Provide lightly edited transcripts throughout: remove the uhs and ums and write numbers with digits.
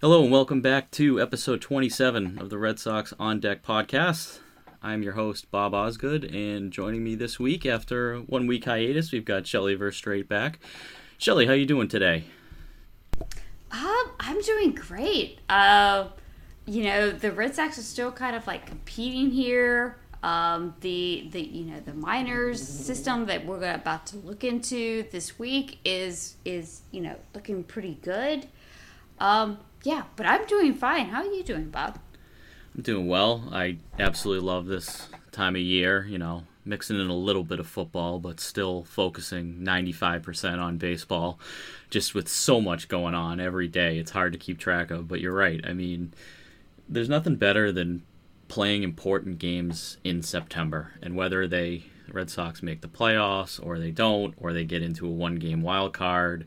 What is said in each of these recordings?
Hello and welcome back to episode 27 of the Red Sox On Deck podcast. I'm your host, Bob Osgood, and joining me this week after 1 week hiatus, we've got Shelley Verse Straight back. Shelley, how you doing today? I'm doing great. You know, the Red Sox are still kind of like competing here. The you know, the minors system that we're about to look into this week is you know, looking pretty good. Yeah, but I'm doing fine. How are you doing, Bob? I'm doing well. I absolutely love this time of year, you know, mixing in a little bit of football, but still focusing 95% on baseball, just with so much going on every day. It's hard to keep track of, but you're right. I mean, there's nothing better than playing important games in September, and whether Red Sox make the playoffs or they don't, or they get into a one-game wild card.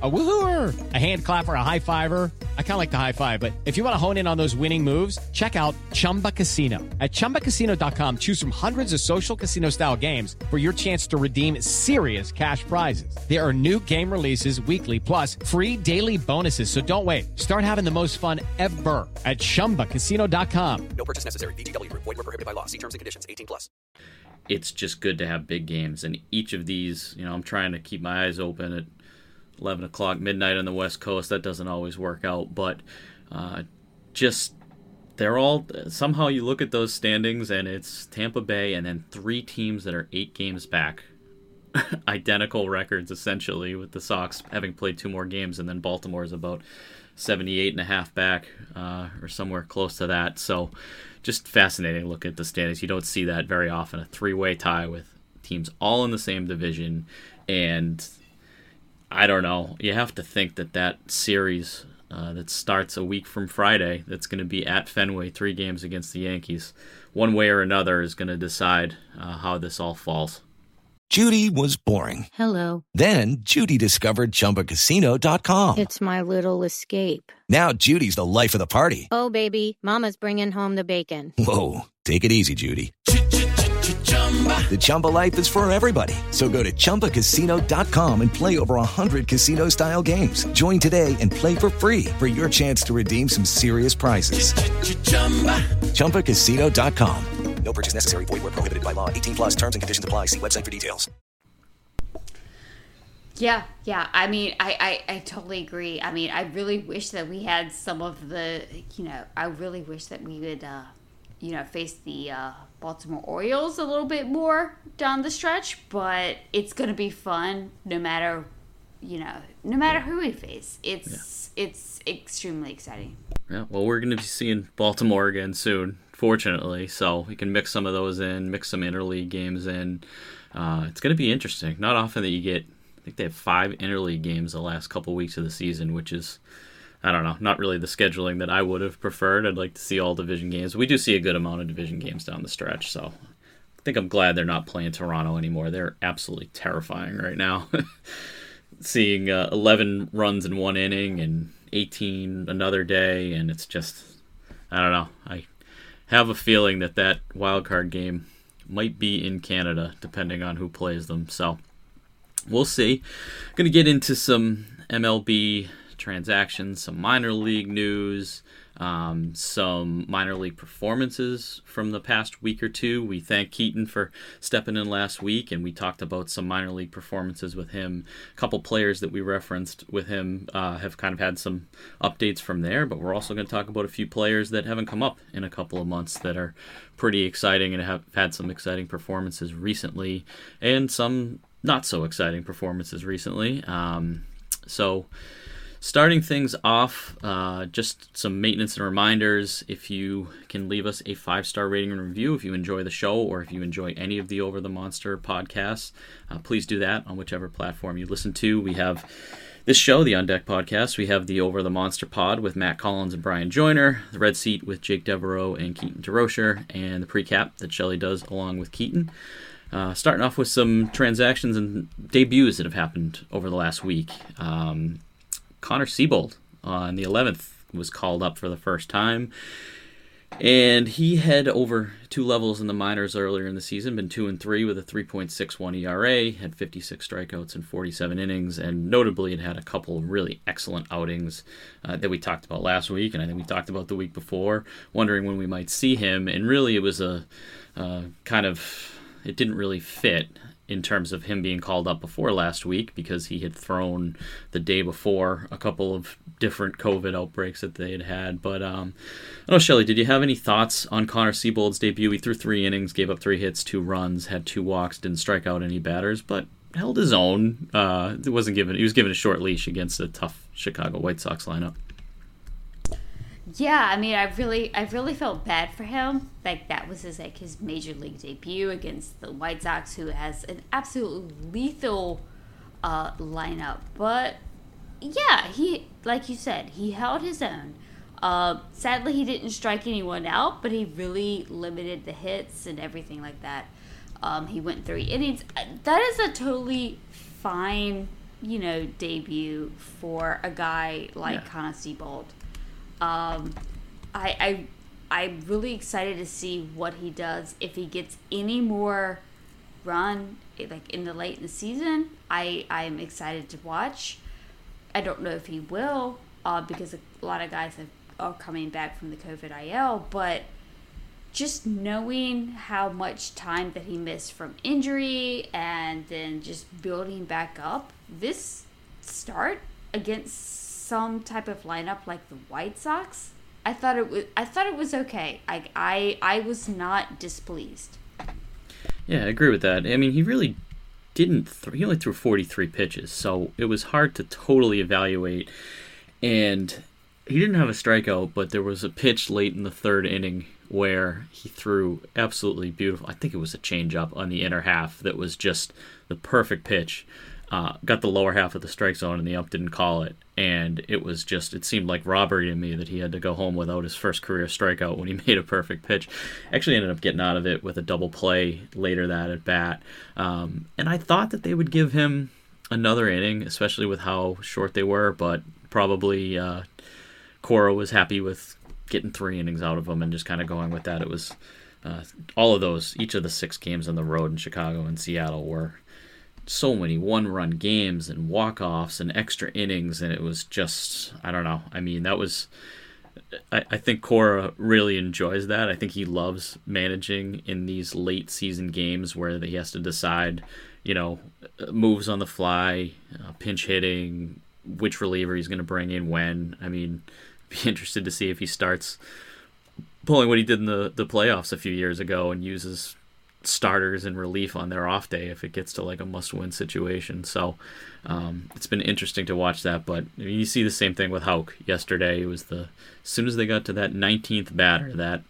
a woohooer, a hand clapper, a high fiver? I kind of like the high five, but if you want to hone in on those winning moves, check out Chumba Casino. At chumbacasino.com, choose from hundreds of social casino style games for your chance to redeem serious cash prizes. There are new game releases weekly, plus free daily bonuses. So don't wait. Start having the most fun ever at chumbacasino.com. No purchase necessary. VGW Group. Void where prohibited by law. See terms and conditions. 18 plus. It's just good to have big games. And each of these, you know, I'm trying to keep my eyes open at 11 o'clock, midnight on the West Coast. That doesn't always work out, but just they're all, somehow you look at those standings and it's Tampa Bay and then three teams that are 8 games back. Identical records, essentially, with the Sox having played 2 more games, and then Baltimore's about 78 and a half back or somewhere close to that. So just fascinating to look at the standings. You don't see that very often, a three-way tie with teams all in the same division. And I don't know. You have to think that series that starts a week from Friday, that's going to be at Fenway, 3 games against the Yankees, one way or another is going to decide how this all falls. Judy was boring. Hello. Then Judy discovered Chumbacasino.com. It's my little escape. Now Judy's the life of the party. Oh, baby, mama's bringing home the bacon. Whoa, take it easy, Judy. The Chumba life is for everybody. So go to ChumbaCasino.com and play over 100 casino-style games. Join today and play for free for your chance to redeem some serious prizes. Ch-ch-chumba. Chumbacasino.com. No purchase necessary. Void where prohibited by law. 18 plus terms and conditions apply. See website for details. Yeah. I mean, I totally agree. I mean, I really wish that we had some of the, you know, I really wish that we would, you know, face the Baltimore Orioles a little bit more down the stretch, but it's going to be fun no matter, you know, no matter who we face. It's extremely exciting. Yeah, well, we're going to be seeing Baltimore again soon, fortunately, so we can mix some of those in, mix some interleague games in. It's going to be interesting. Not often that you get, I think they have 5 interleague games the last couple weeks of the season, which is, I don't know, not really the scheduling that I would have preferred. I'd like to see all division games. We do see a good amount of division games down the stretch, so I think I'm glad they're not playing Toronto anymore. They're absolutely terrifying right now. Seeing 11 runs in one inning and 18 another day, and it's just, I don't know. I have a feeling that that wild card game might be in Canada, depending on who plays them, so we'll see. I'm going to get into some MLB transactions, some minor league news, some minor league performances from the past week or two. We thank Keaton for stepping in last week, and we talked about some minor league performances with him. A couple players that we referenced with him have kind of had some updates from there, but we're also going to talk about a few players that haven't come up in a couple of months that are pretty exciting and have had some exciting performances recently, and some not so exciting performances recently. So starting things off, just some maintenance and reminders. If you can leave us a 5-star rating and review if you enjoy the show, or if you enjoy any of the Over the Monster podcasts, please do that on whichever platform you listen to. We have this show, the On Deck Podcast. We have the Over the Monster pod with Matt Collins and Brian Joyner, the Red Seat with Jake Devereaux and Keaton DeRocher, and the Precap that Shelley does along with Keaton. Starting off with some transactions and debuts that have happened over the last week. Connor Seabold on the 11th was called up for the first time, and he had over 2 levels in the minors earlier in the season, been 2-3 with a 3.61 ERA, had 56 strikeouts and 47 innings, and notably it had a couple really excellent outings that we talked about last week, and I think we talked about the week before, wondering when we might see him, and really it was a kind of, it didn't really fit in terms of him being called up before last week, because he had thrown the day before a couple of different COVID outbreaks that they had had. But I don't know, Shelley, did you have any thoughts on Connor Seabold's debut? He threw 3 innings, gave up 3 hits, 2 runs, had 2 walks, didn't strike out any batters, but held his own. He was given a short leash against a tough Chicago White Sox lineup. Yeah, I mean, I really felt bad for him. Like, that was his major league debut against the White Sox, who has an absolutely lethal lineup. But yeah, he, like you said, he held his own. Sadly, he didn't strike anyone out, but he really limited the hits and everything like that. He went 3 innings. That is a totally fine, you know, debut for a guy like Connor Seabold. I'm really excited to see what he does. If he gets any more run, like in the season, I'm excited to watch. I don't know if he will, because a lot of guys are coming back from the COVID IL, but just knowing how much time that he missed from injury and then just building back up, this start against some type of lineup like the White Sox, I thought it was okay. I was not displeased. Yeah, I agree with that. I mean, he really didn't. He only threw 43 pitches, so it was hard to totally evaluate. And he didn't have a strikeout, but there was a pitch late in the 3rd inning where he threw absolutely beautiful. I think it was a changeup on the inner half that was just the perfect pitch. Got the lower half of the strike zone, and the ump didn't call it. And it was just, it seemed like robbery to me that he had to go home without his first career strikeout when he made a perfect pitch. Actually ended up getting out of it with a double play later that at bat. And I thought that they would give him another inning, especially with how short they were, but probably Cora was happy with getting 3 innings out of him and just kind of going with that. It was all of those, each of the 6 games on the road in Chicago and Seattle were so many one-run games and walk-offs and extra innings, and it was just, I don't know. I mean, that was I think Cora really enjoys that. I think he loves managing in these late season games where he has to decide, you know, moves on the fly, pinch hitting, which reliever he's going to bring in when. I mean, be interested to see if he starts pulling what he did in the playoffs a few years ago and uses starters in relief on their off day if it gets to like a must-win situation. So it's been interesting to watch that. But I mean, you see the same thing with Houck yesterday. It was as soon as they got to that 19th batter, that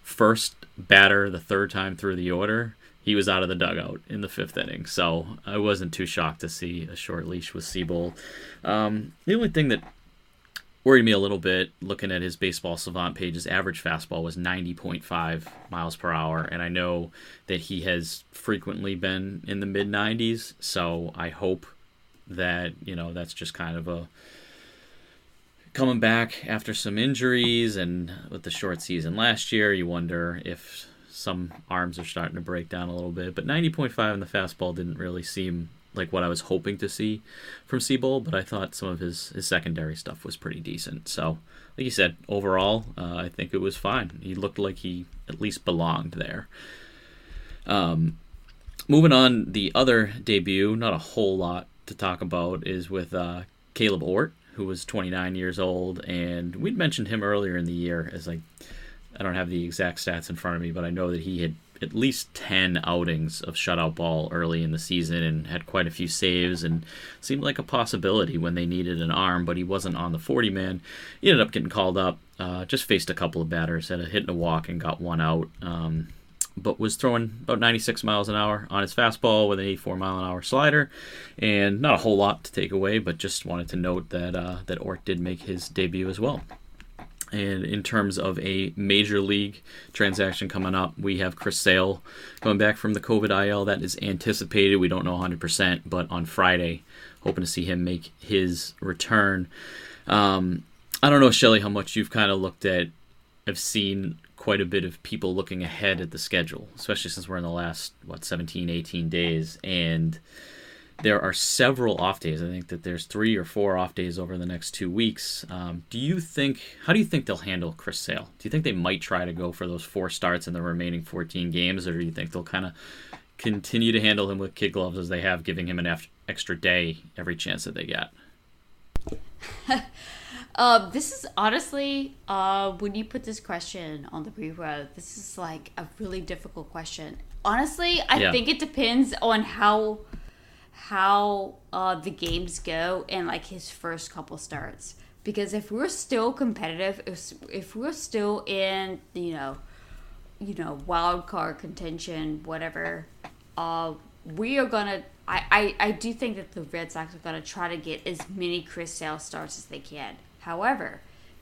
first batter the third time through the order, he was out of the dugout in the fifth inning. So I wasn't too shocked to see a short leash with Seabold. The only thing that worried me a little bit looking at his Baseball Savant page, his average fastball was 90.5 miles per hour, and I know that he has frequently been in the mid-90s, so I hope that, you know, that's just kind of a coming back after some injuries, and with the short season last year, you wonder if some arms are starting to break down a little bit, but 90.5 in the fastball didn't really seem like what I was hoping to see from Seabold, but I thought some of his secondary stuff was pretty decent. So, like you said, overall, I think it was fine. He looked like he at least belonged there. Moving on, the other debut, not a whole lot to talk about, is with Caleb Ort, who was 29 years old, and we'd mentioned him earlier in the year as I don't have the exact stats in front of me, but I know that he had at least 10 outings of shutout ball early in the season and had quite a few saves and seemed like a possibility when they needed an arm, but he wasn't on the 40-man. He ended up getting called up, just faced a couple of batters, had a hit and a walk and got one out, but was throwing about 96 miles an hour on his fastball with an 84-mile-an-hour slider, and not a whole lot to take away, but just wanted to note that Ort did make his debut as well. And in terms of a major league transaction coming up, we have Chris Sale going back from the COVID IL. That is anticipated. We don't know 100%, but on Friday, hoping to see him make his return. I don't know, Shelley, how much you've kind of looked at. I've seen quite a bit of people looking ahead at the schedule, especially since we're in the last, 17, 18 days. And there are several off days. I think that there's 3 or 4 off days over the next 2 weeks. How do you think they'll handle Chris Sale? Do you think they might try to go for those 4 starts in the remaining 14 games, or do you think they'll kind of continue to handle him with kid gloves as they have, giving him an extra day every chance that they get? This is honestly, when you put this question on the pre-road, this is like a really difficult question. Honestly, I think it depends on how the games go and like his first couple starts, because if we're still competitive, if we're still in wild card contention, whatever, we are gonna. I do think that the Red Sox are gonna try to get as many Chris Sale starts as they can. However,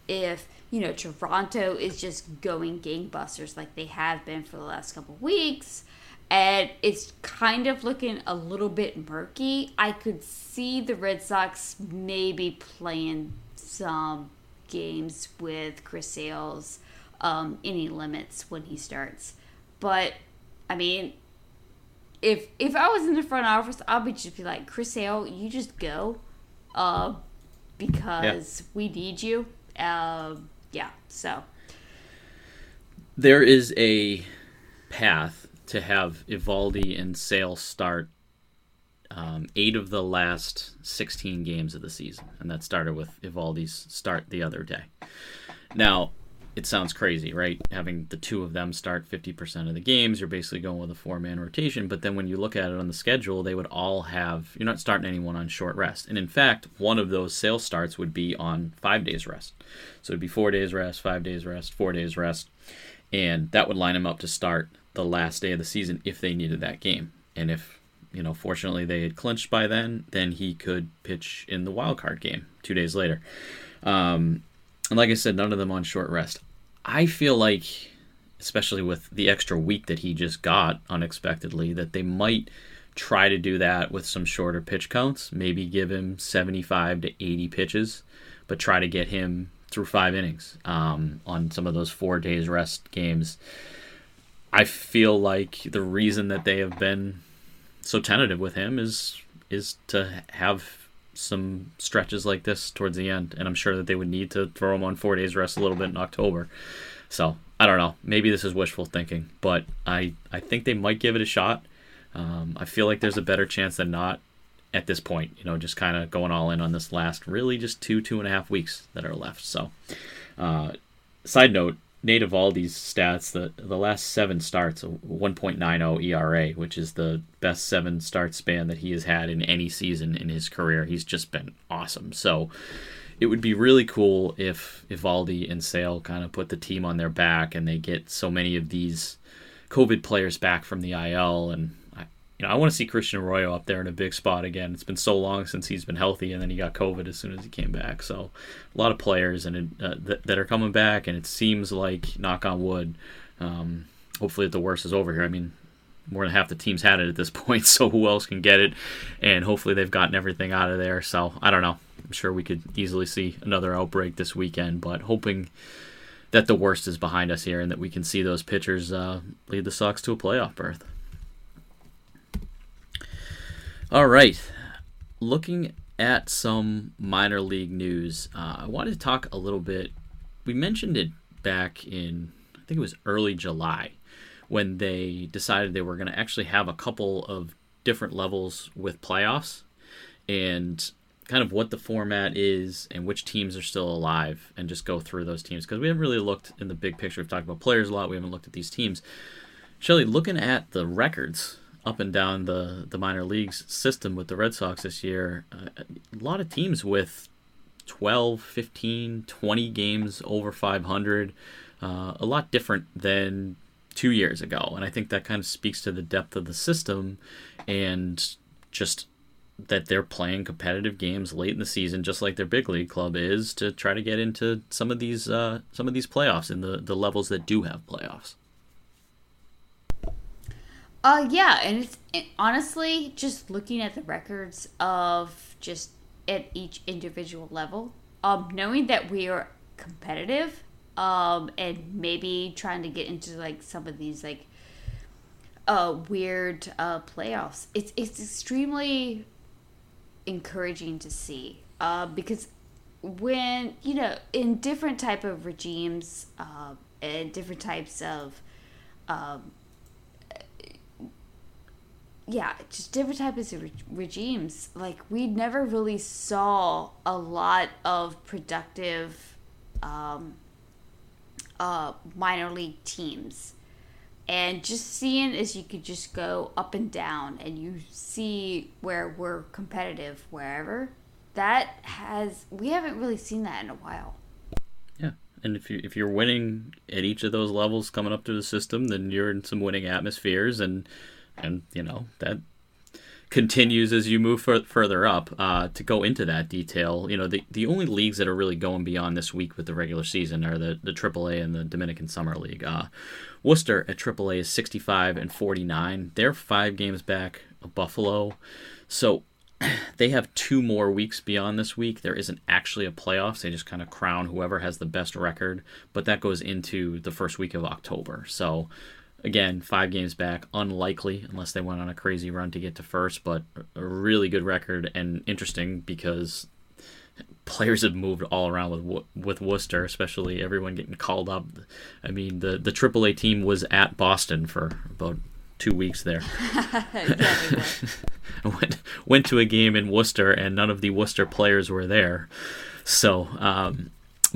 if Toronto is just going gangbusters like they have been for the last couple of weeks, and it's kind of looking a little bit murky, I could see the Red Sox maybe playing some games with Chris Sale's any limits when he starts. But, I mean, if I was in the front office, I would just be like, Chris Sale, you just go because we need you. So. There is a path to have Eovaldi and Sale start 8 of the last 16 games of the season. And that started with Eovaldi's start the other day. Now, it sounds crazy, right? Having the two of them start 50% of the games, you're basically going with a 4-man rotation. But then when you look at it on the schedule, they would all have, you're not starting anyone on short rest. And in fact, one of those Sale starts would be on 5 days rest. So it'd be 4 days rest, 5 days rest, 4 days rest. And that would line them up to start the last day of the season if they needed that game. And if, fortunately they had clinched by then he could pitch in the wild card game 2 days later. And like I said, none of them on short rest. I feel like, especially with the extra week that he just got unexpectedly, that they might try to do that with some shorter pitch counts, maybe give him 75 to 80 pitches, but try to get him through 5 innings on some of those 4 days rest games. I feel like the reason that they have been so tentative with him is to have some stretches like this towards the end, and I'm sure that they would need to throw him on 4 days rest a little bit in October. So I don't know. Maybe this is wishful thinking, but I think they might give it a shot. I feel like there's a better chance than not at this point, you know, just kind of going all in on this last really just two and a half weeks that are left. So side note, Nate Eovaldi's stats, the last seven starts, a 1.90 ERA, which is the best seven start span that he has had in any season in his career. He's just been awesome. So it would be really cool if Eovaldi and Sale kind of put the team on their back and they get so many of these COVID players back from the IL. And I want to see Christian Arroyo up there in a big spot again. It's been so long since he's been healthy, and then he got COVID as soon as he came back. So a lot of players and that are coming back, and it seems like, knock on wood, hopefully that the worst is over here. I mean, more than half the team's had it at this point, so who else can get it? And hopefully they've gotten everything out of there. So I don't know. I'm sure we could easily see another outbreak this weekend, but hoping that the worst is behind us here and that we can see those pitchers lead the Sox to a playoff berth. All right, looking at some minor league news, I wanted to talk a little bit. We mentioned it back in, I think it was early July, when they decided they were going to actually have a couple of different levels with playoffs and kind of what the format is and which teams are still alive, and just go through those teams because we haven't really looked in the big picture. We've talked about players a lot. We haven't looked at these teams. Shelley, looking at the records up and down the minor leagues system with the Red Sox this year, a lot of teams with 12, 15, 20 games over 500, a lot different than 2 years ago. And I think that kind of speaks to the depth of the system and just that they're playing competitive games late in the season, just like their big league club is, to try to get into some of these playoffs in the levels that do have playoffs. Yeah, and it's honestly just looking at the records of just at each individual level, knowing that we are competitive, and maybe trying to get into like some of these like weird playoffs. It's extremely encouraging to see because when you know in different type of regimes and different types of. Yeah, just different types of regimes. Like, we never really saw a lot of productive minor league teams. And just seeing as you could just go up and down and you see where we're competitive wherever, we haven't really seen that in a while. Yeah, and if you're winning at each of those levels coming up through the system, then you're in some winning atmospheres and you know that continues as you move further up. To go into that detail, you know, the only leagues that are really going beyond this week with the regular season are the AAA and the Dominican Summer League. Worcester at AAA is 65-49. They're 5 games back of Buffalo, so they have 2 more weeks beyond this week. There isn't actually a playoffs. They just kind of crown whoever has the best record, but that goes into the first week of October. So. Again, 5 games back, unlikely, unless they went on a crazy run to get to first, but a really good record and interesting because players have moved all around with Worcester, especially everyone getting called up. I mean, the AAA team was at Boston for about 2 weeks there. went to a game in Worcester, and none of the Worcester players were there. So,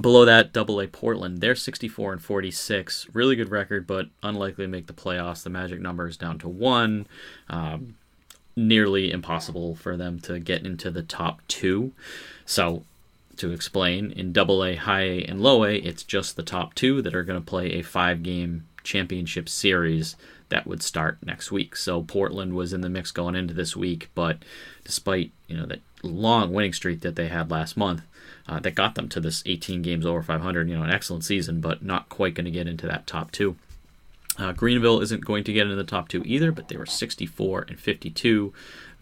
below that, AA Portland, they're 64-46. Really good record, but unlikely to make the playoffs. The magic number is down to 1. Nearly impossible for them to get into the top 2. So, to explain, in AA, High A, and Low A, it's just the top 2 that are going to play a 5-game championship series that would start next week. So Portland was in the mix going into this week, but despite that long winning streak that they had last month, that got them to this 18 games over 500, an excellent season, but not quite going to get into that top 2. Greenville isn't going to get into the top 2 either, but they were 64-52.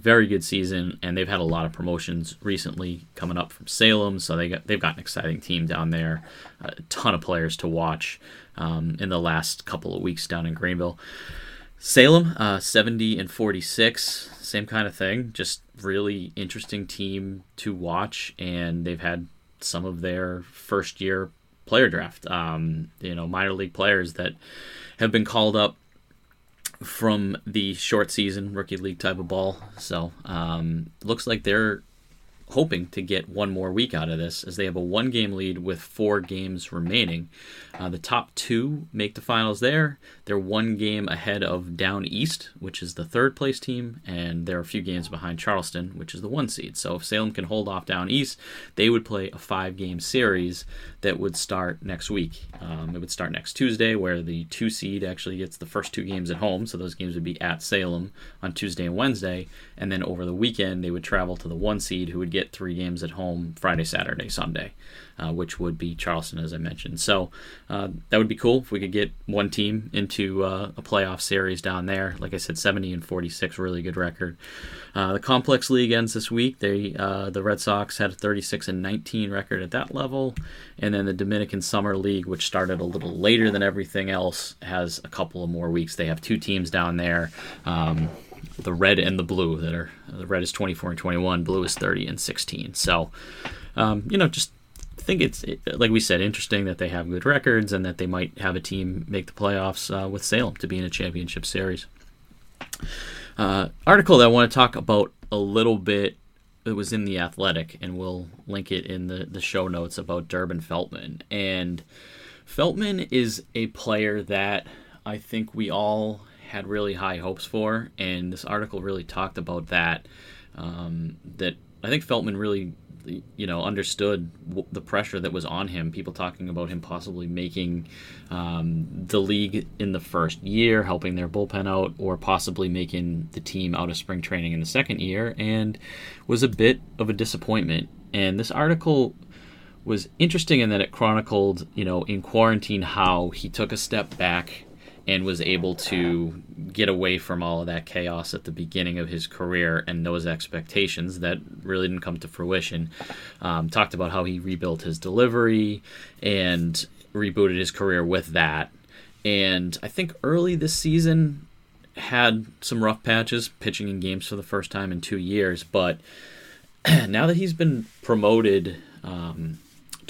Very good season, and they've had a lot of promotions recently coming up from Salem, so they've got an exciting team down there. A ton of players to watch in the last couple of weeks down in Greenville. Salem, 70-46, same kind of thing. Just really interesting team to watch, and they've had some of their first year player draft. Minor league players that have been called up from the short season rookie league type of ball. So looks like they're hoping to get one more week out of this, as they have a 1-game lead with 4 games remaining. The top 2 make the finals there. They're 1 game ahead of Down East, which is the 3rd place team, and they're a few games behind Charleston, which is the 1 seed. So if Salem can hold off Down East, they would play a 5-game series that would start next week. It would start next Tuesday, where the 2 seed actually gets the first 2 games at home, so those games would be at Salem on Tuesday and Wednesday, and then over the weekend they would travel to the 1 seed, who would get 3 games at home Friday, Saturday, Sunday, which would be Charleston, as I mentioned. So that would be cool if we could get one team into a playoff series down there. Like I said, 70-46, really good record. The Complex League ends this week. The Red Sox had a 36-19 record at that level, and then the Dominican Summer League, which started a little later than everything else, has a couple of more weeks. They have 2 teams down there. The red and the blue that are the red is 24-21, blue is 30-16. So, just think like we said, interesting that they have good records and that they might have a team make the playoffs with Salem to be in a championship series. Article that I want to talk about a little bit. It was in The Athletic, and we'll link it in the show notes, about Durbin Feltman. And Feltman is a player that I think we all had really high hopes for, and this article really talked about that, that I think Feltman really, understood the pressure that was on him, people talking about him possibly making the league in the first year, helping their bullpen out, or possibly making the team out of spring training in the second year, and was a bit of a disappointment. And this article was interesting in that it chronicled, in quarantine, how he took a step back and was able to get away from all of that chaos at the beginning of his career and those expectations that really didn't come to fruition. Talked about how he rebuilt his delivery and rebooted his career with that. And I think early this season had some rough patches, pitching in games for the first time in 2 years. But now that he's been promoted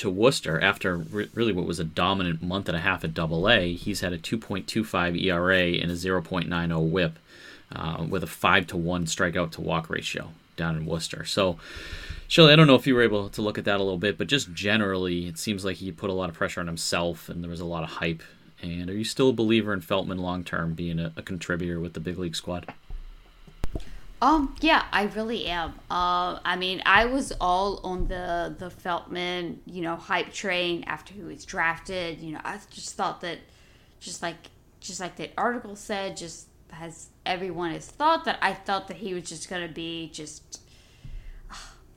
to Worcester after really what was a dominant month and a half at Double-A, he's had a 2.25 ERA and a 0.90 WHIP with a 5-1 strikeout to walk ratio down in Worcester. So, Shelley, I don't know if you were able to look at that a little bit, but just generally, it seems like he put a lot of pressure on himself, and there was a lot of hype. And are you still a believer in Feltman long-term being a contributor with the big league squad? Yeah, I really am. I was all on the Feltman, hype train after he was drafted. I just thought that, just like the article said, just as everyone has thought, that I thought that he was just going to be just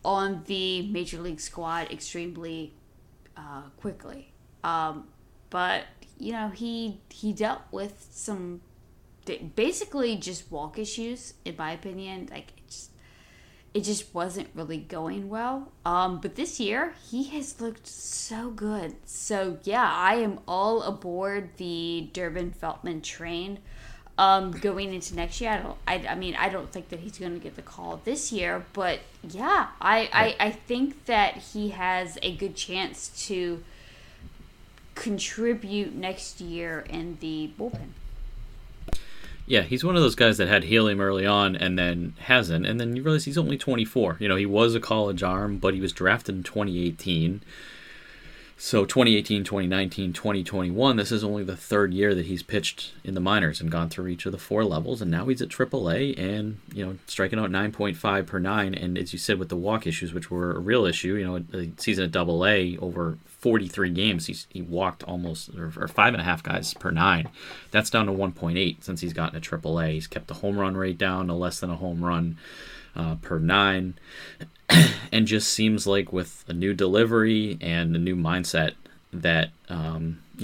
on the Major League squad extremely quickly. But, he dealt with some basically just walk issues, in my opinion. Like it just wasn't really going well, but this year he has looked so good. So yeah, I am all aboard the Durbin Feltman train going into next year. I don't think that he's going to get the call this year, but yeah, I think that he has a good chance to contribute next year in the bullpen. Yeah, he's one of those guys that had helium early on and then hasn't. And then you realize he's only 24. He was a college arm, but he was drafted in 2018. So 2018, 2019, 2021, this is only the 3rd year that he's pitched in the minors and gone through each of the 4 levels. And now he's at AAA and, striking out 9.5 per 9. And as you said, with the walk issues, which were a real issue, the season at AA over 43 games, he walked almost, or 5.5 guys per 9. That's down to 1.8 since he's gotten to AAA. He's kept the home run rate down to less than a home run per 9, and just seems like with a new delivery and a new mindset that,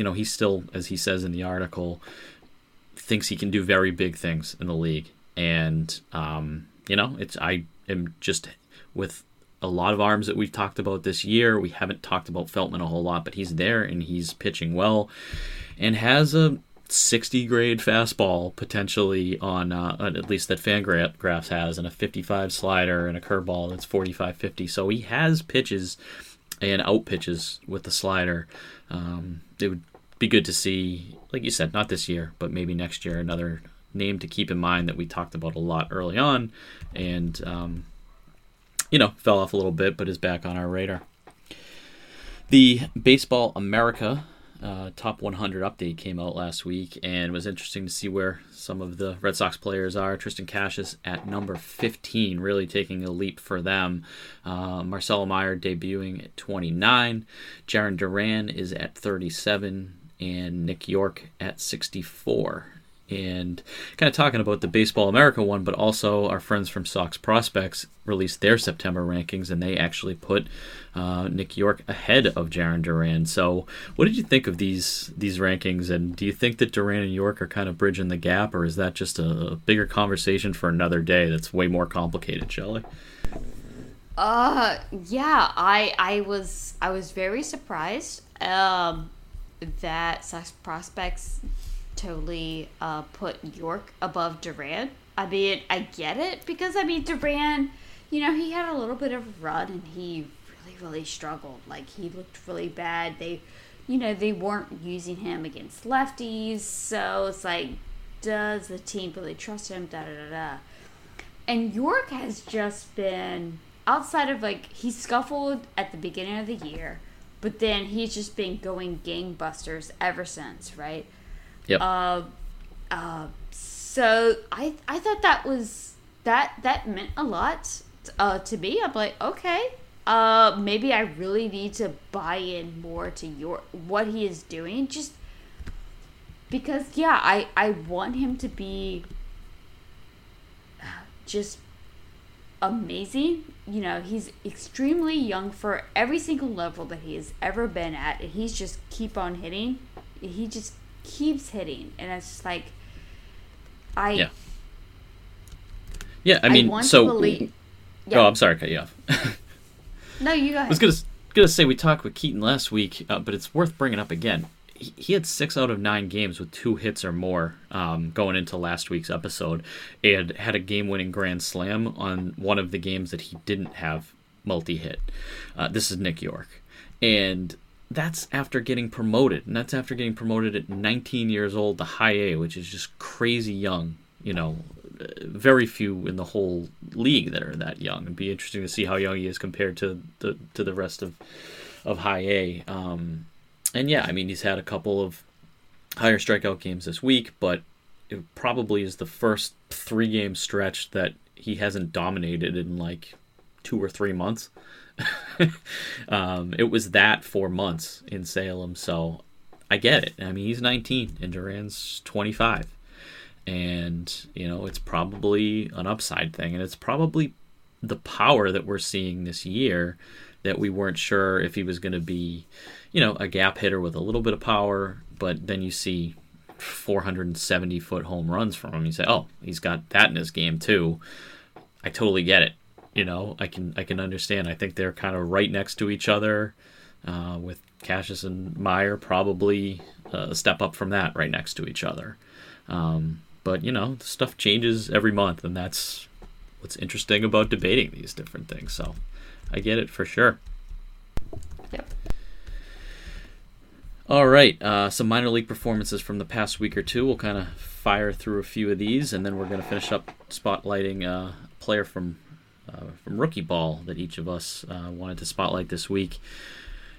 he still, as he says in the article, thinks he can do very big things in the league. And, I am just with a lot of arms that we've talked about this year. We haven't talked about Feltman a whole lot, but he's there and he's pitching well and has a 60 grade fastball potentially on at least that Fangraphs has, and a 55 slider and a curveball that's 45-50. So he has pitches and out pitches with the slider. It would be good to see, like you said, not this year, but maybe next year, another name to keep in mind that we talked about a lot early on and, fell off a little bit, but is back on our radar. The Baseball America Top 100 update came out last week, and it was interesting to see where some of the Red Sox players are. Tristan Casas at number 15, really taking a leap for them. Marcelo Meyer debuting at 29. Jarren Duran is at 37, and Nick York at 64. And kind of talking about the Baseball America one, but also our friends from Sox Prospects released their September rankings, and they actually put Nick York ahead of Jarren Duran. So what did you think of these rankings, and do you think that Duran and York are kind of bridging the gap, or is that just a bigger conversation for another day that's way more complicated, Shelley? Yeah, I was very surprised that Sox Prospects totally put York above Duran. I mean, I get it, because, I mean, Duran, he had a little bit of a run, and he really, really struggled. Like, he looked really bad. They weren't using him against lefties, so it's like, does the team really trust him? And York has just been, outside of, like, he scuffled at the beginning of the year, but then he's just been going gangbusters ever since, right? Yep. So I thought that meant a lot to me. I'm like, okay, maybe I really need to buy in more to what he is doing, just because I want him to be just amazing. He's extremely young for every single level that he has ever been at, and he's just keep on hitting. He just keeps hitting, and it's just like Oh, I'm sorry, cut you off. No, you go ahead. I was gonna say, we talked with Keaton last week, but it's worth bringing up again. He had 6 out of 9 games with 2 hits or more going into last week's episode, and had a game-winning grand slam on one of the games that he didn't have multi-hit. This is Nick York, and that's after getting promoted, and that's after getting promoted at 19 years old to high A, which is just crazy young. Very few in the whole league that are that young. It'd be interesting to see how young he is compared to the rest of high A. He's had a couple of higher strikeout games this week, but it probably is the first 3-game stretch that he hasn't dominated in like 2 or 3 months. It was that 4 months in Salem, so I get it. I mean, he's 19 and Duran's 25, and it's probably an upside thing, and it's probably the power that we're seeing this year that we weren't sure if he was going to be, a gap hitter with a little bit of power, but then you see 470-foot home runs from him. You say, oh, he's got that in his game too. I totally get it. I can understand. I think they're kind of right next to each other, with Cassius and Meyer probably a step up from that, right next to each other. But stuff changes every month, and that's what's interesting about debating these different things. So I get it for sure. Yep. All right, some minor league performances from the past week or two. We'll kind of fire through a few of these, and then we're going to finish up spotlighting a player from rookie ball that each of us wanted to spotlight this week.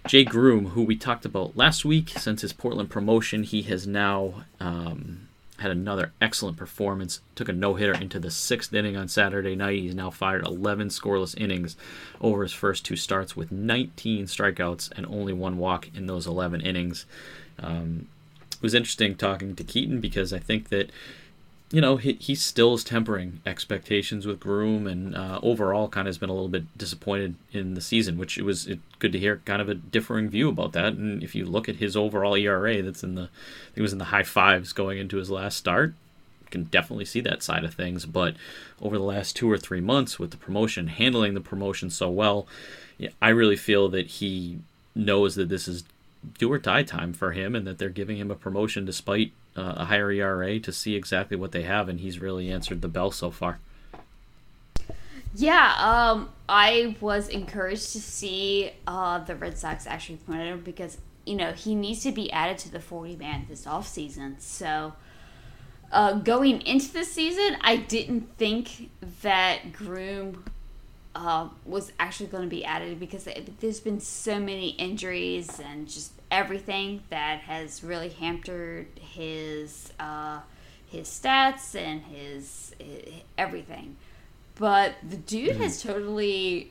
Jay Groom, who we talked about last week, since his Portland promotion, he has now had another excellent performance. Took a no-hitter into the 6th inning on Saturday night. He's now fired 11 scoreless innings over his first 2 starts with 19 strikeouts and only 1 walk in those 11 innings. It was interesting talking to Keaton, because I think that he still is tempering expectations with Groom, and overall kind of has been a little bit disappointed in the season, which it was good to hear kind of a differing view about that. And if you look at his overall ERA, that's I think it was in the high fives going into his last start, you can definitely see that side of things. But over the last 2 or 3 months with the promotion, handling the promotion so well, I really feel that he knows that this is do or die time for him, and that they're giving him a promotion despite a higher ERA to see exactly what they have, and he's really answered the bell so far. Yeah, I was encouraged to see the Red Sox actually promote him because, you know, he needs to be added to the 40-man this offseason. So going into the season, I didn't think that Groom was actually going to be added because there's been so many injuries and just everything that has really hampered his stats and his everything. But the dude has totally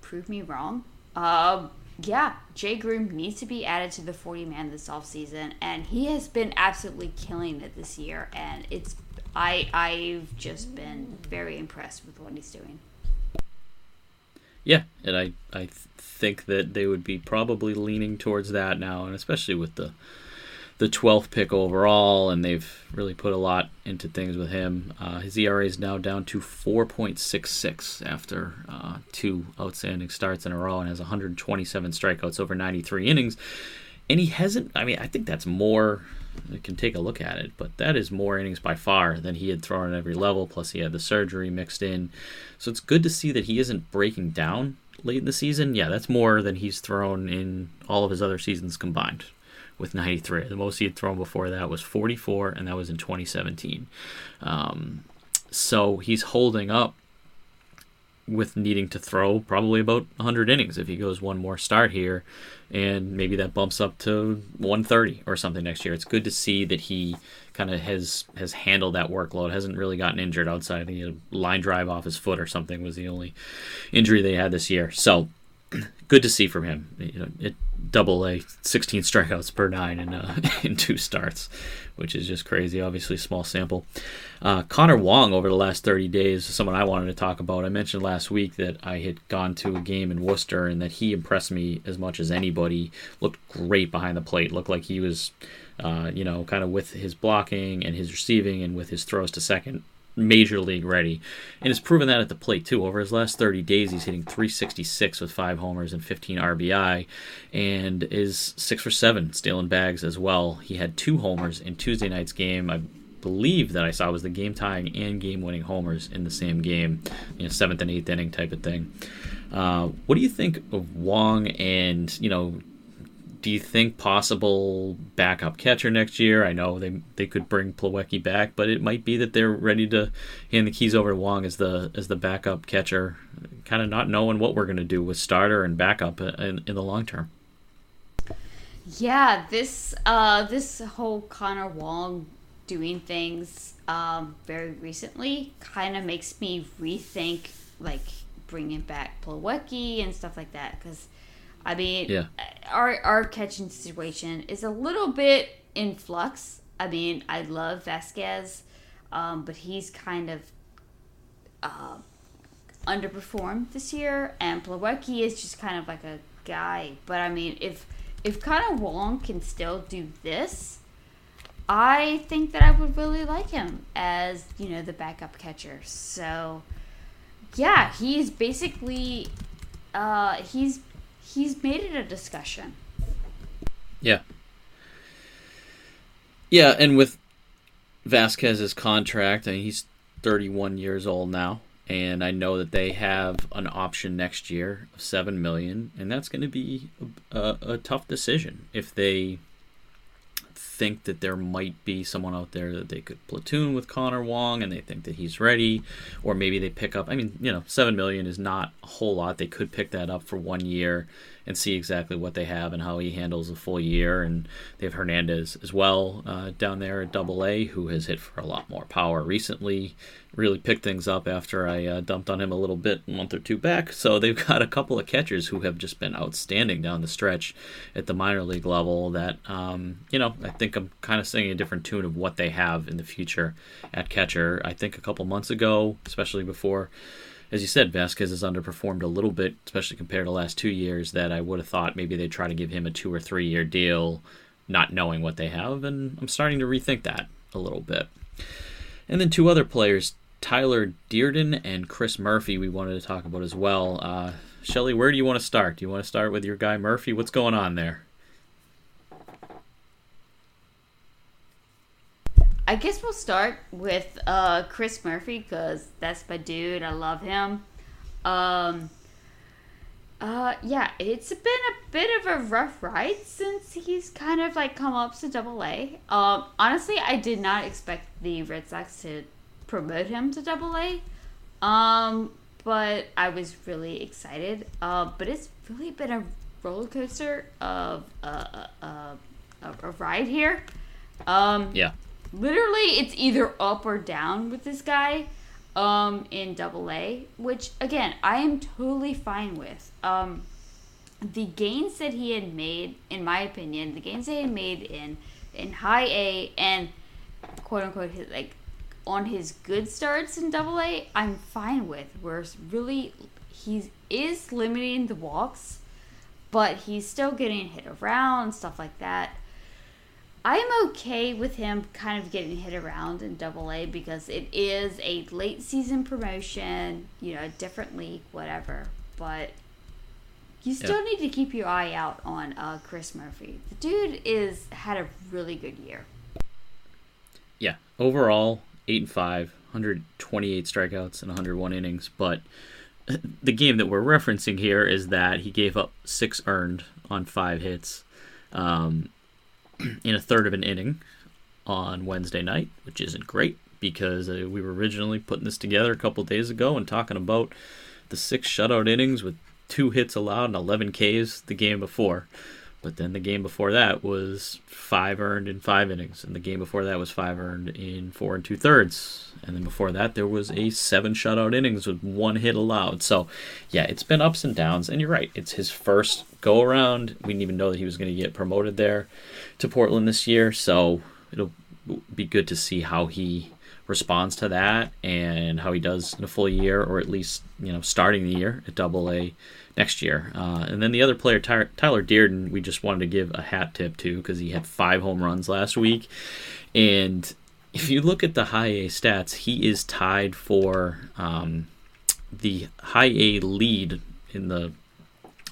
proved me wrong. Yeah, Jay Groom needs to be added to the 40-man this offseason, and he has been absolutely killing it this year. And it's I've just been very impressed with what he's doing. Yeah, and I think that they would be probably leaning towards that now, and especially with the 12th pick overall, and they've really put a lot into things with him. His ERA is now down to 4.66 after two outstanding starts in a row, and has 127 strikeouts over 93 innings. And he hasn't, I mean, I think that's more, you can take a look at it, but that is more innings by far than he had thrown at every level, plus he had the surgery mixed in. So it's good to see that he isn't breaking down late in the season. Yeah, that's more than he's thrown in all of his other seasons combined, with 93. The most he had thrown before that was 44, and that was in 2017. So he's holding up with needing to throw probably about 100 innings if he goes one more start here, and maybe that bumps up to 130 or something next year. It's good to see that he kind of has handled that workload, hasn't really gotten injured outside. I think he had a line drive off his foot or something was the only injury they had this year. So good to see from him. You know, it double A, 16 strikeouts per nine in two starts, which is just crazy. Obviously, small sample. Connor Wong over the last 30 days is someone I wanted to talk about. I mentioned last week that I had gone to a game in Worcester and that he impressed me as much as anybody. Looked great behind the plate. Looked like he was, you know, kind of with his blocking and his receiving and with his throws to second, major league ready. And it's proven that at the plate too. Over his last 30 days, he's hitting 366 with 5 homers and 15 RBI, and is 6 for 7 stealing bags as well. He had 2 homers in Tuesday night's game. I believe that I saw was the game tying and game winning homers in the same game, you know, 7th and 8th inning type of thing. What do you think of Wong, and, you know, do you think possible backup catcher next year? I know they could bring Plawecki back, but it might be that they're ready to hand the keys over to Wong as the backup catcher, kind of not knowing what we're going to do with starter and backup in the long term. Yeah, this whole Connor Wong doing things very recently kind of makes me rethink, like, bringing back Plawecki and stuff like that, because I mean, yeah, our catching situation is a little bit in flux. I mean, I love Vasquez, but he's kind of underperformed this year, and Plawecki is just kind of like a guy. But I mean, if Connor Wong can still do this, I think that I would really like him as, you know, the backup catcher. So yeah, he's basically he's made it a discussion. Yeah. Yeah, and with Vasquez's contract, I mean, he's 31 years old now, and I know that they have an option next year of $7 million, and that's going to be a tough decision if they think that there might be someone out there that they could platoon with Connor Wong, and they think that he's ready, or maybe they pick up, I mean, you know, $7 million is not a whole lot. They could pick that up for 1 year and see exactly what they have and how he handles a full year. And they have Hernandez as well down there at AA, who has hit for a lot more power recently, really picked things up after I dumped on him a little bit a month or two back. So they've got a couple of catchers who have just been outstanding down the stretch at the minor league level that, you know, I think I'm kind of singing a different tune of what they have in the future at catcher. I think a couple months ago, especially before, as you said, Vasquez has underperformed a little bit, especially compared to the last 2 years, that I would have thought maybe they'd try to give him a 2 or 3 year deal, not knowing what they have, and I'm starting to rethink that a little bit. And then 2 other players, Tyler Dearden and Chris Murphy, we wanted to talk about as well. Shelley, where do you want to start? Do you want to start with your guy Murphy? What's going on there? I guess we'll start with Chris Murphy, because that's my dude. I love him. Yeah, it's been a bit of a rough ride since he's kind of like come up to Double-A. Honestly, I did not expect the Red Sox to promote him to Double-A, but I was really excited. But it's really been a roller coaster of a ride here. Yeah. Literally, it's either up or down with this guy in Double-A, which, again, I am totally fine with. The gains that he had made, in my opinion, the gains that he made in high A and, quote-unquote, like, on his good starts in Double-A, I'm fine with. Where really, he is limiting the walks, but he's still getting hit around, stuff like that. I'm okay with him kind of getting hit around in Double-A because it is a late-season promotion, you know, different league, whatever. But you still need to keep your eye out on Chris Murphy. The dude had a really good year. Yeah, overall, 8-5, 128 strikeouts and 101 innings. But the game that we're referencing here is that he gave up 6 earned on 5 hits. In a third of an inning on Wednesday night, which isn't great because we were originally putting this together a couple days ago and talking about the 6 shutout innings with 2 hits allowed and 11 Ks the game before. But then the game before that was 5 earned in 5 innings, and the game before that was 5 earned in 4 2/3. And then before that, there was a 7 shutout innings with 1 hit allowed. So, yeah, it's been ups and downs, and you're right. It's his first go-around. We didn't even know that he was going to get promoted there to Portland this year, so it'll be good to see how he responds to that and how he does in a full year, or at least, you know, starting the year at Double-A next year. And then the other player, Tyler Dearden, we just wanted to give a hat tip to because he had 5 home runs last week. And if you look at the high A stats, he is tied for the high A lead in the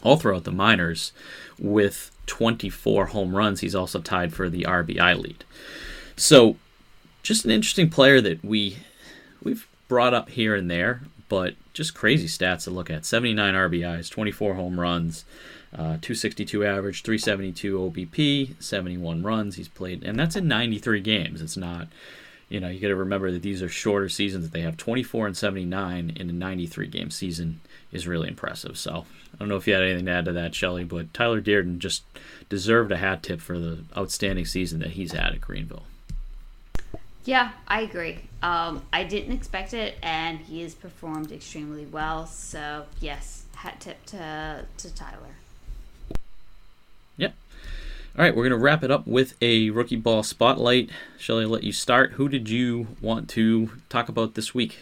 all throughout the minors with 24 home runs. He's also tied for the RBI lead. So just an interesting player that we've brought up here and there, but just crazy stats to look at. 79 RBIs, 24 home runs, 262 average, 372 OBP, 71 runs he's played, and that's in 93 games. It's not, you know, you got to remember that these are shorter seasons that they have. 24 and 79 in a 93 game season is really impressive. So I don't know if you had anything to add to that, Shelley, but Tyler Dearden just deserved a hat tip for the outstanding season that he's had at Greenville. Yeah, I agree. I didn't expect it, and he has performed extremely well. So, yes, hat tip to Tyler. Yep. All right, we're going to wrap it up with a rookie ball spotlight. Shelley, I'll let you start. Who did you want to talk about this week?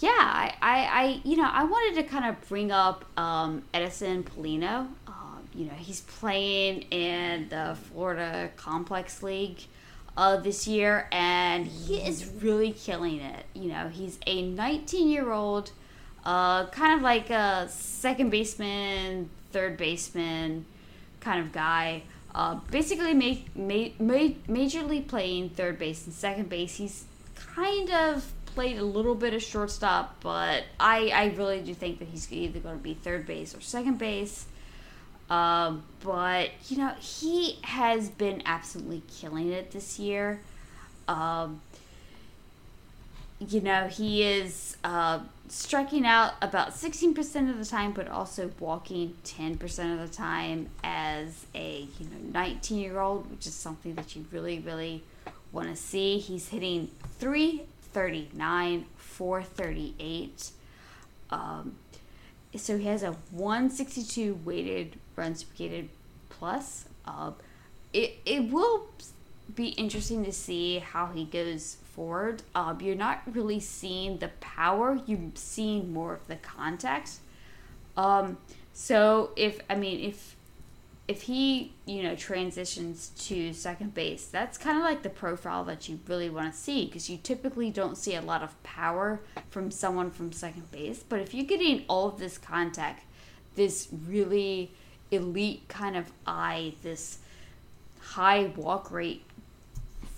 Yeah, I wanted to kind of bring up Eddinson Paulino. You know, he's playing in the Florida Complex League this year, and he is really killing it. You know, he's a 19-year-old, kind of like a second baseman, third baseman kind of guy. Basically, majorly playing third base and second base. He's kind of played a little bit of shortstop, but I really do think that he's either going to be third base or second base. But, you know, he has been absolutely killing it this year. You know, he is striking out about 16% of the time, but also walking 10% of the time as a, you know, 19-year-old, which is something that you really, really want to see. He's hitting 339, 438, so he has a 162 weighted runs created plus. It will be interesting to see how he goes forward. You're not really seeing the power. You're seeing more of the contact. So if he, you know, transitions to second base, that's kind of like the profile that you really want to see, because you typically don't see a lot of power from someone from second base. But if you're getting all of this contact, this really elite kind of eye, this high walk rate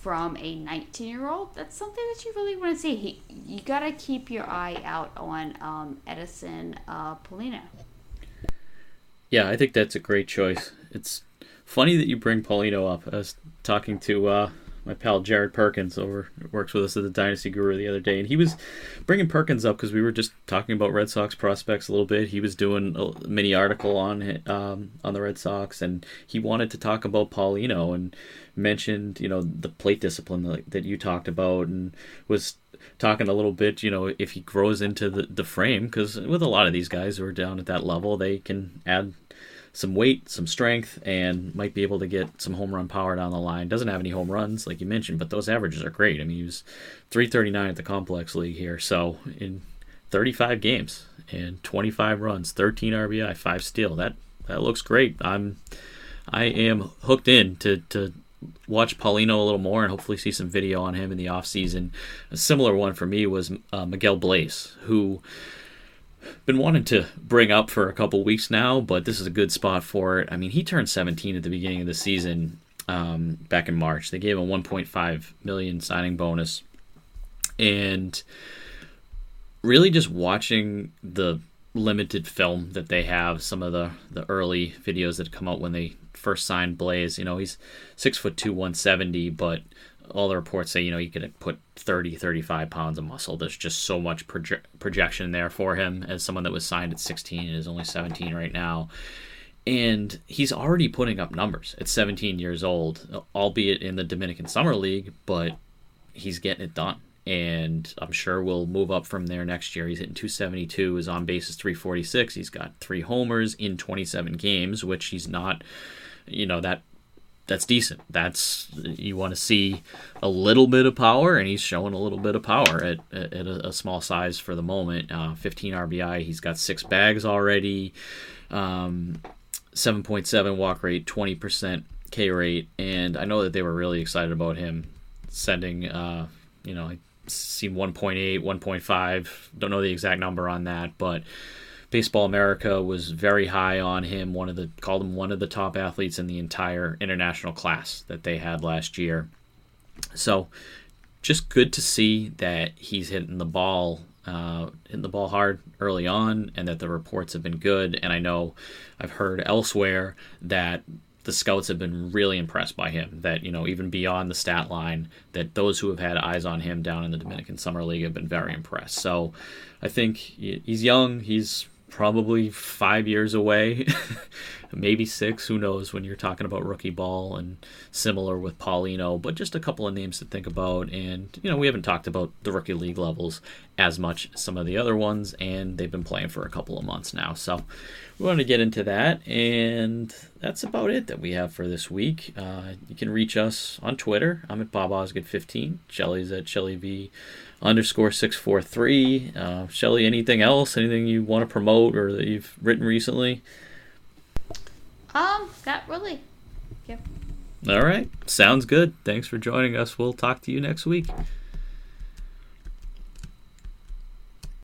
from a 19-year-old, that's something that you really want to see. You got to keep your eye out on Eddinson Paulino. Yeah, I think that's a great choice. It's funny that you bring Paulino up. I was talking to my pal Jared Perkins works with us at the Dynasty Guru the other day, and he was bringing Perkins up because we were just talking about Red Sox prospects a little bit. He was doing a mini article on the Red Sox, and he wanted to talk about Paulino and mentioned, you know, the plate discipline that you talked about, and was talking a little bit, you know, if he grows into the frame, because with a lot of these guys who are down at that level, they can add some weight, some strength, and might be able to get some home run power down the line. Doesn't have any home runs, like you mentioned, but those averages are great. I mean, he was 339 at the Complex League here, so in 35 games and 25 runs, 13 RBI, 5 steal. That looks great. I am hooked in to watch Paulino a little more and hopefully see some video on him in the offseason. A similar one for me was Miguel Blaise, who been wanting to bring up for a couple weeks now, but this is a good spot for it. I mean, he turned 17 at the beginning of the season back in March. They gave him a $1.5 million signing bonus. And really just watching the limited film that they have, some of the early videos that come out when they first signed Blaise, you know, he's 6'2", 170, but all the reports say, you know, you could put 30, 35 pounds of muscle. There's just so much projection there for him as someone that was signed at 16 and is only 17 right now. And he's already putting up numbers at 17 years old, albeit in the Dominican Summer League, but he's getting it done. And I'm sure we'll move up from there next year. He's hitting .272, his on base is .346. He's got 3 homers in 27 games, which he's not, you know, that's decent. You want to see a little bit of power, and he's showing a little bit of power at a small size for the moment. 15 RBI, he's got 6 bags already, 7.7 walk rate, 20% K rate, and I know that they were really excited about him sending, you know, I seen 1.8, 1.5, don't know the exact number on that, but Baseball America was very high on him, called him one of the top athletes in the entire international class that they had last year. So just good to see that he's hitting the ball hard early on, and that the reports have been good. And I know I've heard elsewhere that the scouts have been really impressed by him, that, you know, even beyond the stat line, that those who have had eyes on him down in the Dominican Summer League have been very impressed. So I think he's young. He's probably 5 years away, maybe 6, who knows, when you're talking about rookie ball, and similar with Paulino, but just a couple of names to think about. And, you know, we haven't talked about the rookie league levels as much as some of the other ones, and they've been playing for a couple of months now. So we want to get into that, and that's about it that we have for this week. You can reach us on Twitter. I'm at Bob Osgood 15. Shelley's at ShelleyV_643. Shelley, anything else? Anything you want to promote or that you've written recently? Not really. Yep. All right. Sounds good. Thanks for joining us. We'll talk to you next week.